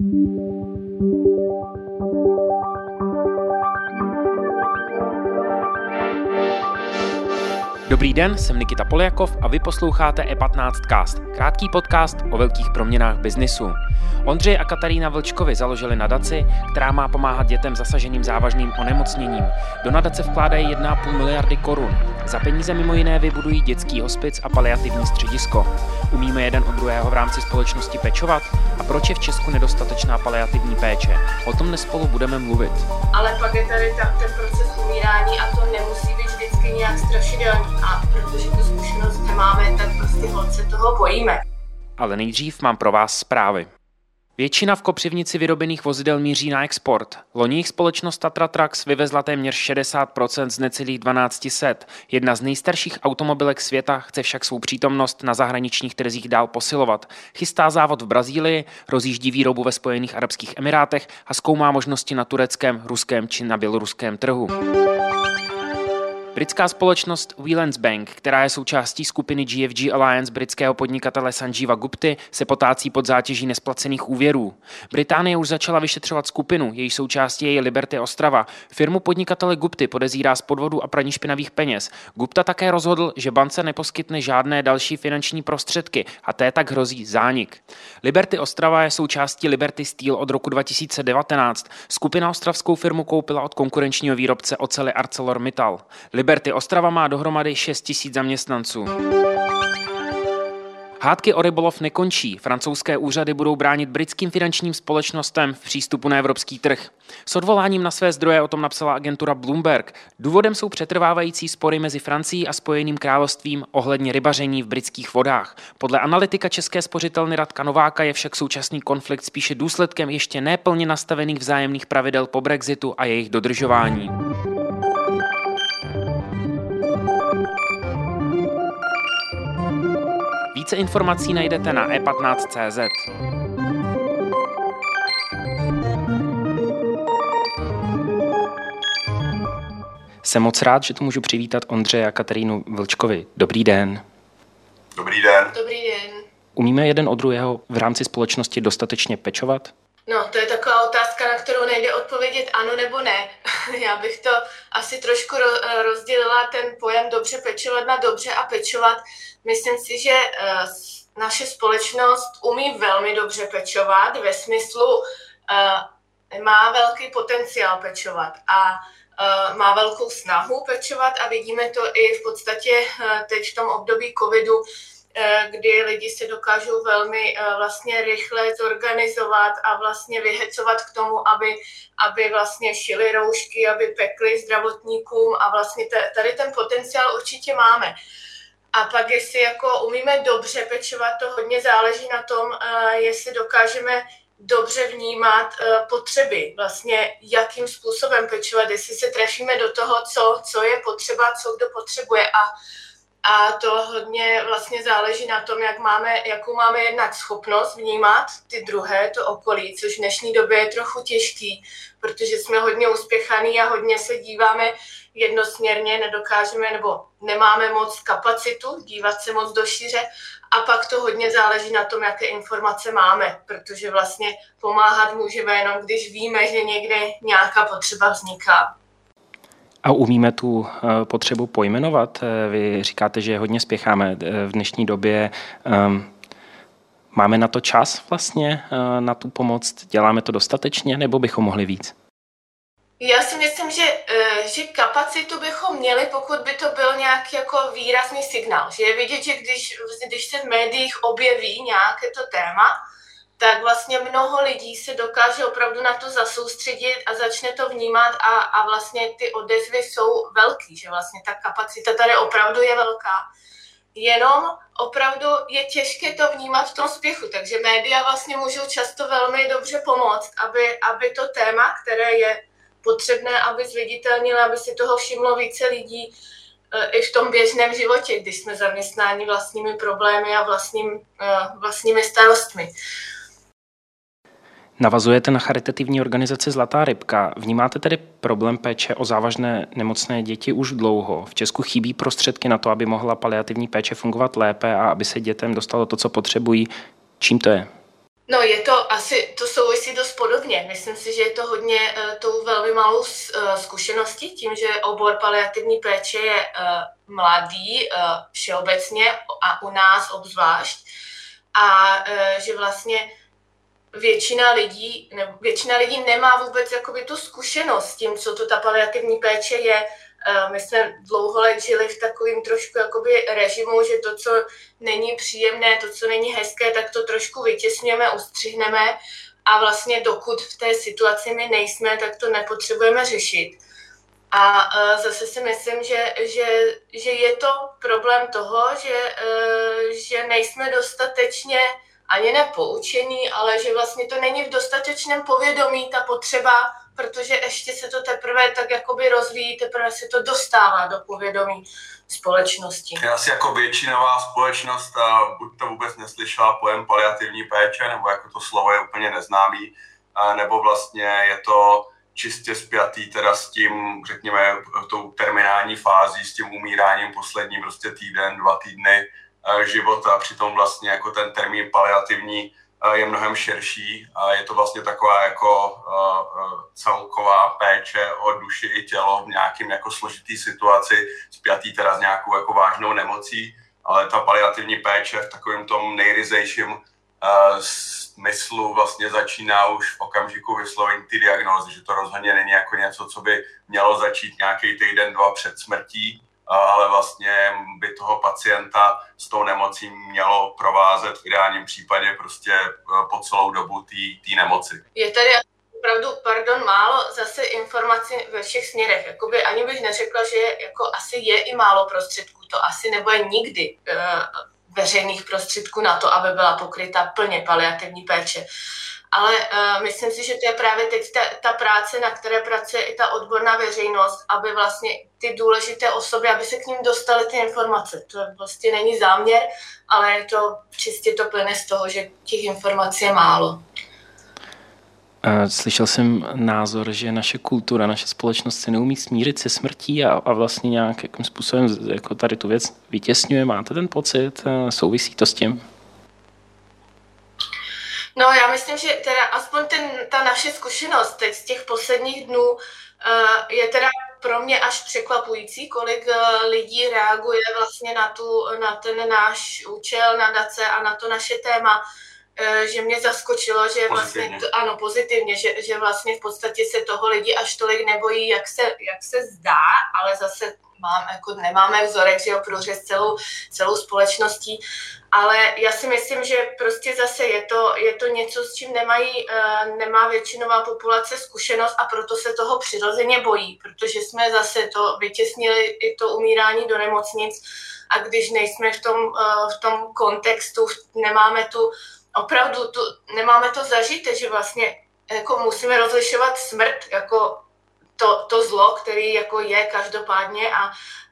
Dobrý den, jsem Nikita Poljakov a vy posloucháte E15cast, krátký podcast o velkých proměnách biznisu. Ondřej a Katarína Vlčkovi založili nadaci, která má pomáhat dětem zasaženým závažným onemocněním. Do nadace vkládají 1,5 miliardy korun. Za peníze mimo jiné vybudují dětský hospic a paliativní středisko. Umíme jeden od druhého v rámci společnosti pečovat? A proč je v Česku nedostatečná paliativní péče? O tom dnes spolu budeme mluvit. Ale pak je tady ten proces umírání a to nemusí být vždycky nějak strašidelný. A protože tu zkušenost nemáme, tak prostě holce toho bojíme. Ale nejdřív mám pro vás zprávy. Většina v Kopřivnici vyrobených vozidel míří na export. Loni jich společnost Tatra Trucks vyvezla téměř 60% z necelých 1200. Jedna z nejstarších automobilek světa chce však svou přítomnost na zahraničních trzích dál posilovat. Chystá závod v Brazílii, rozjíždí výrobu ve Spojených arabských emirátech a zkoumá možnosti na tureckém, ruském či na běloruském trhu. Britská společnost Wilands Bank, která je součástí skupiny GFG Alliance britského podnikatele Sanjiva Gupty, se potácí pod zátěží nesplacených úvěrů. Británie už začala vyšetřovat skupinu, její součástí je Liberty Ostrava. Firmu podnikatele Gupty podezírá z podvodu a praní špinavých peněz. Gupta také rozhodl, že bance neposkytne žádné další finanční prostředky a té tak hrozí zánik. Liberty Ostrava je součástí Liberty Steel od roku 2019. Skupina ostravskou firmu koupila od konkurenčního výrobce oceli ArcelorMittal. Liberty Ostrava má dohromady 6 000 zaměstnanců. Hádky o rybolov nekončí. Francouzské úřady budou bránit britským finančním společnostem v přístupu na evropský trh. S odvoláním na své zdroje o tom napsala agentura Bloomberg. Důvodem jsou přetrvávající spory mezi Francií a Spojeným královstvím ohledně rybaření v britských vodách. Podle analytika České spořitelny Radka Nováka je však současný konflikt spíše důsledkem ještě neplně nastavených vzájemných pravidel po Brexitu a jejich dodržování. Více informací najdete na e15.cz. Jsem moc rád, že tu můžu přivítat Ondřeje a Katarínu Vlčkovi. Dobrý den. Dobrý den. Dobrý den. Umíme jeden od druhého v rámci společnosti dostatečně pečovat? No, to je taková otázka, na kterou nejde odpovědět ano nebo ne. Já bych to asi trošku rozdělila ten pojem dobře pečovat na dobře a pečovat. Myslím si, že naše společnost umí velmi dobře pečovat, ve smyslu má velký potenciál pečovat a má velkou snahu pečovat a vidíme to i v podstatě teď v tom období covidu, kdy lidi se dokážou velmi vlastně rychle zorganizovat a vlastně vyhecovat k tomu, aby vlastně šili roušky, aby pekli zdravotníkům a vlastně tady ten potenciál určitě máme. A pak jestli jako umíme dobře pečovat, to hodně záleží na tom, jestli dokážeme dobře vnímat potřeby, vlastně jakým způsobem pečovat, jestli se trefíme do toho, co je potřeba, co kdo potřebuje a to hodně vlastně záleží na tom, jakou máme jednak schopnost vnímat ty druhé, to okolí, což v dnešní době je trochu těžký, protože jsme hodně uspěchaní a hodně se díváme jednosměrně, nedokážeme nebo nemáme moc kapacitu dívat se moc do šíře a pak to hodně záleží na tom, jaké informace máme, protože vlastně pomáhat můžeme jenom, když víme, že někde nějaká potřeba vzniká. A umíme tu potřebu pojmenovat? Vy říkáte, že hodně spěcháme v dnešní době. Máme na to čas vlastně, na tu pomoc? Děláme to dostatečně nebo bychom mohli víc? Já si myslím, že kapacitu bychom měli, pokud by to byl nějaký jako výrazný signál. Že je vidět, že když se v médiích objeví nějaké to téma, tak vlastně mnoho lidí se dokáže opravdu na to zasoustředit a začne to vnímat a vlastně ty odezvy jsou velký, že vlastně ta kapacita tady opravdu je velká. Jenom opravdu je těžké to vnímat v tom spěchu, takže média vlastně můžou často velmi dobře pomoct, aby to téma, které je potřebné, aby zviditelnilo, aby si toho všimlo více lidí i v tom běžném životě, když jsme zaměstnáni vlastními problémy a vlastními starostmi. Navazujete na charitativní organizaci Zlatá rybka. Vnímáte tedy problém péče o závažné nemocné děti už dlouho. V Česku chybí prostředky na to, aby mohla paliativní péče fungovat lépe a aby se dětem dostalo to, co potřebují. Čím to je? No, je to asi, to souvisí dost podobně. Myslím si, že je to hodně tou velmi malou zkušeností, tím, že obor paliativní péče je mladý všeobecně a u nás obzvlášť. A že vlastně většina lidí nemá vůbec jakoby tu zkušenost s tím, co to ta paliativní péče je. My jsme dlouho let žili v takovým trošku jakoby režimu, že to, co není příjemné, to, co není hezké, tak to trošku vytěsněme, ustřihneme a vlastně dokud v té situaci my nejsme, tak to nepotřebujeme řešit. A zase si myslím, že je to problém toho, že nejsme dostatečně ani nepoučení, ale že vlastně to není v dostatečném povědomí ta potřeba, protože ještě se to teprve tak jakoby rozvíjí, teprve se to dostává do povědomí společnosti. Asi jako většinová společnost buď to vůbec neslyšela pojem paliativní péče, nebo jako to slovo je úplně neznámý, nebo vlastně je to čistě spjatý teda s tím, řekněme, tou terminální fází, s tím umíráním poslední prostě týden, 2 týdny života. Přitom vlastně jako ten termín paliativní je mnohem širší a je to vlastně taková jako celková péče o duši i tělo v nějakým jako složitý situaci, spjatý teda s nějakou jako vážnou nemocí, ale ta paliativní péče v takovém tom nejryzejším smyslu vlastně začíná už v okamžiku vyslovení ty diagnózy, že to rozhodně není jako něco, co by mělo začít nějaký týden, 2 před smrtí, ale vlastně by toho pacienta s tou nemocí mělo provázet v ideálním případě prostě po celou dobu té nemoci. Je tady opravdu, málo zase informací ve všech směrech. Jakoby ani bych neřekla, že jako asi je i málo prostředků. To asi nebude nikdy veřejných prostředků na to, aby byla pokryta plně paliativní péče. Ale myslím si, že to je právě teď ta práce, na které pracuje i ta odborná veřejnost, aby vlastně ty důležité osoby, aby se k ním dostaly ty informace. To vlastně není záměr, ale je to čistě to plyne z toho, že těch informací je málo. Slyšel jsem názor, že naše kultura, naše společnost se neumí smířit se smrtí a vlastně nějakým způsobem jako tady tu věc vytěsňuje. Máte ten pocit? Souvisí to s tím? No, já myslím, že teda aspoň ta naše zkušenost teď z těch posledních dnů je teda pro mě až překvapující, kolik lidí reaguje vlastně na ten náš účel, nadace a na to naše téma, že mě zaskočilo, že vlastně, ano, pozitivně, že vlastně v podstatě se toho lidi až tolik nebojí, jak se zdá, ale zase nemáme vzorek, že jo, průřez celou společností, ale já si myslím, že prostě zase je to něco, s čím nemá většinová populace zkušenost a proto se toho přirozeně bojí, protože jsme zase to vytěsnili i to umírání do nemocnic a když nejsme v tom kontextu, nemáme to zažité, že vlastně jako musíme rozlišovat smrt jako to zlo, který jako je každopádně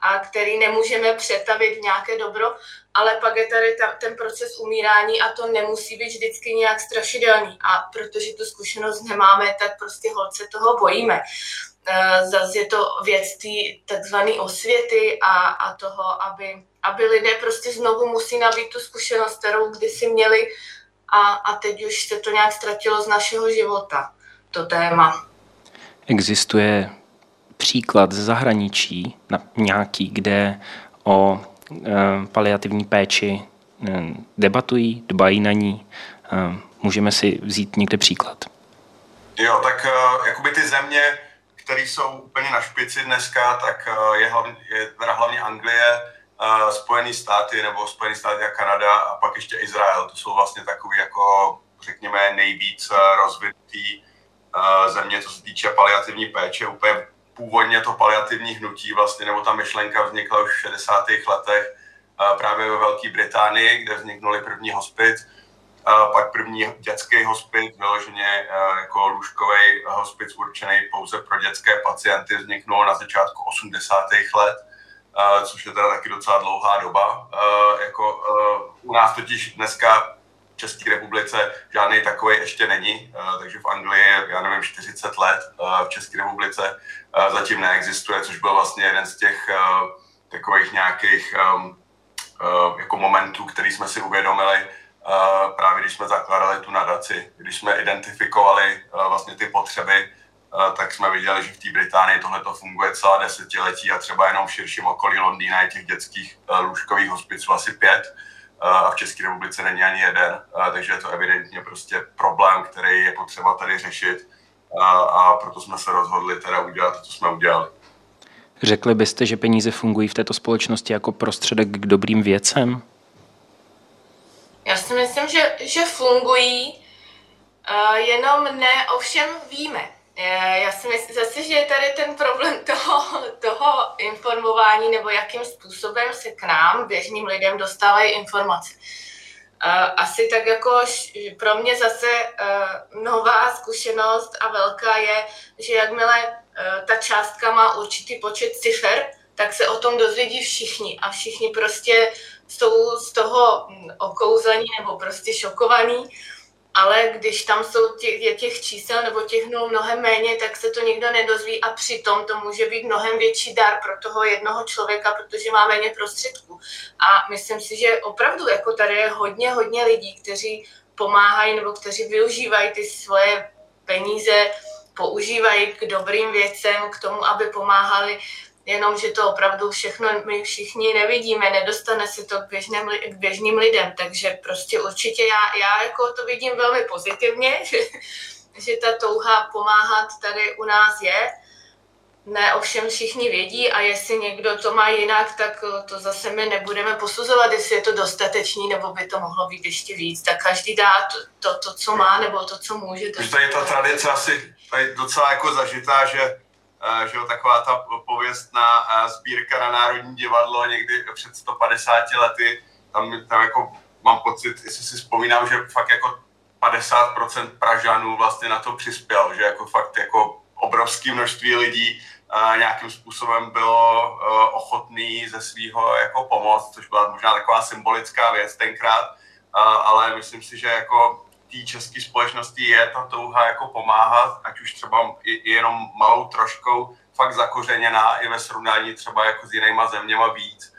a který nemůžeme přetavit v nějaké dobro, ale pak je tady ten proces umírání a to nemusí být vždycky nějak strašidelný. A protože tu zkušenost nemáme, tak prostě holce toho bojíme. Zase je to věc té takzvané osvěty a toho, aby lidé prostě znovu musí nabít tu zkušenost, kterou kdysi měli a teď už se to nějak ztratilo z našeho života, to téma. Existuje příklad ze zahraničí nějaký, kde o paliativní péči debatují, dbají na ní. Můžeme si vzít někde příklad. Jo, tak jakoby ty země, které jsou úplně na špici dneska, tak je hlavně Anglie, Spojené státy a Kanada a pak ještě Izrael. To jsou vlastně takový jako, řekněme, nejvíc rozvinutý země, co se týče paliativní péče. Úplně původně to paliativní hnutí vlastně, nebo ta myšlenka vznikla už v 60. letech právě ve Velké Británii, kde vzniknul první hospic, pak první dětský hospic, vyloženě jako lůžkový hospic určený pouze pro dětské pacienty, vzniknul na začátku 80. let, což je teda taky docela dlouhá doba. U nás totiž dneska v České republice žádný takový ještě není, takže v Anglii je, 40 let, v České republice zatím neexistuje, což byl vlastně jeden z těch takových nějakých jako momentů, který jsme si uvědomili, právě když jsme zakládali tu nadaci. Když jsme identifikovali vlastně ty potřeby, tak jsme viděli, že v té Británii tohleto funguje celá desetiletí a třeba jenom v širším okolí Londýna je těch dětských lůžkových hospiců asi 5 a v České republice není ani jeden, takže je to evidentně prostě problém, který je potřeba tady řešit a proto jsme se rozhodli teda udělat to, co jsme udělali. Řekli byste, že peníze fungují v této společnosti jako prostředek k dobrým věcem? Já si myslím, že fungují, jenom ne ovšem víme. Já si myslím zase, že je tady ten problém toho informování, nebo jakým způsobem se k nám, běžným lidem, dostávají informace. Asi tak jako pro mě zase nová zkušenost a velká je, že jakmile ta částka má určitý počet cifer, tak se o tom dozvědí všichni a všichni prostě jsou z toho okouzlení nebo prostě šokovaní. Ale když tam jsou těch čísel nebo těch nul mnohem méně, tak se to nikdo nedozví a přitom to může být mnohem větší dar pro toho jednoho člověka, protože má méně prostředků. A myslím si, že opravdu jako tady je hodně lidí, kteří pomáhají nebo kteří využívají ty svoje peníze, používají k dobrým věcem, k tomu, aby pomáhali, jenomže to opravdu všechno my všichni nevidíme, nedostane se to k běžným lidem, takže prostě určitě já jako to vidím velmi pozitivně, že ta touha pomáhat tady u nás je. Ne, ovšem všichni vědí a jestli někdo to má jinak, tak to zase my nebudeme posuzovat, jestli je to dostatečný, nebo by to mohlo být ještě víc. Tak každý dá to co má, nebo to, co může. Už tady ta tradice asi tady docela jako zažitá, že taková ta pověstná sbírka na Národní divadlo někdy před 150 lety, tam jako mám pocit, jestli si vzpomínám, že fakt jako 50% Pražanů vlastně na to přispěl, že jako fakt jako obrovské množství lidí nějakým způsobem bylo ochotný ze svého jako pomoct, což byla možná taková symbolická věc tenkrát, ale myslím si, že jako té české společnosti je ta touha jako pomáhat, ať už třeba i jenom malou troškou, fakt zakořeněná i ve srovnání třeba jako s jinýma zeměma víc.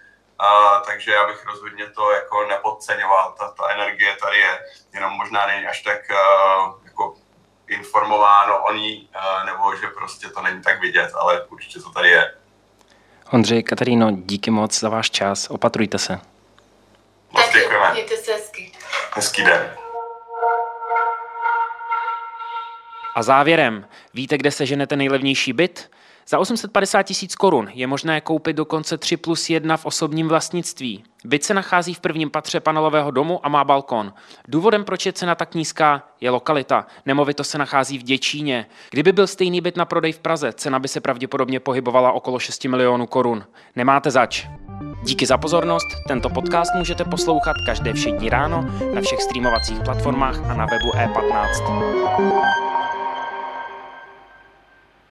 Takže já bych rozhodně to jako nepodceňoval, ta energie tady je, jenom možná není až tak jako informováno o ní, nebo že prostě to není tak vidět, ale určitě to tady je. Ondřej, Kataríno, díky moc za váš čas, opatrujte se. Moc děkujeme. Mějte se hezky. Hezký den. A závěrem, víte, kde seženete nejlevnější byt? Za 850 000 korun je možné koupit dokonce 3+1 v osobním vlastnictví. Byt se nachází v prvním patře panelového domu a má balkon. Důvodem, proč je cena tak nízká, je lokalita. Nemovitost se nachází v Děčíně. Kdyby byl stejný byt na prodej v Praze, cena by se pravděpodobně pohybovala okolo 6 milionů korun. Nemáte zač. Díky za pozornost. Tento podcast můžete poslouchat každé všední ráno na všech streamovacích platformách a na webu E15.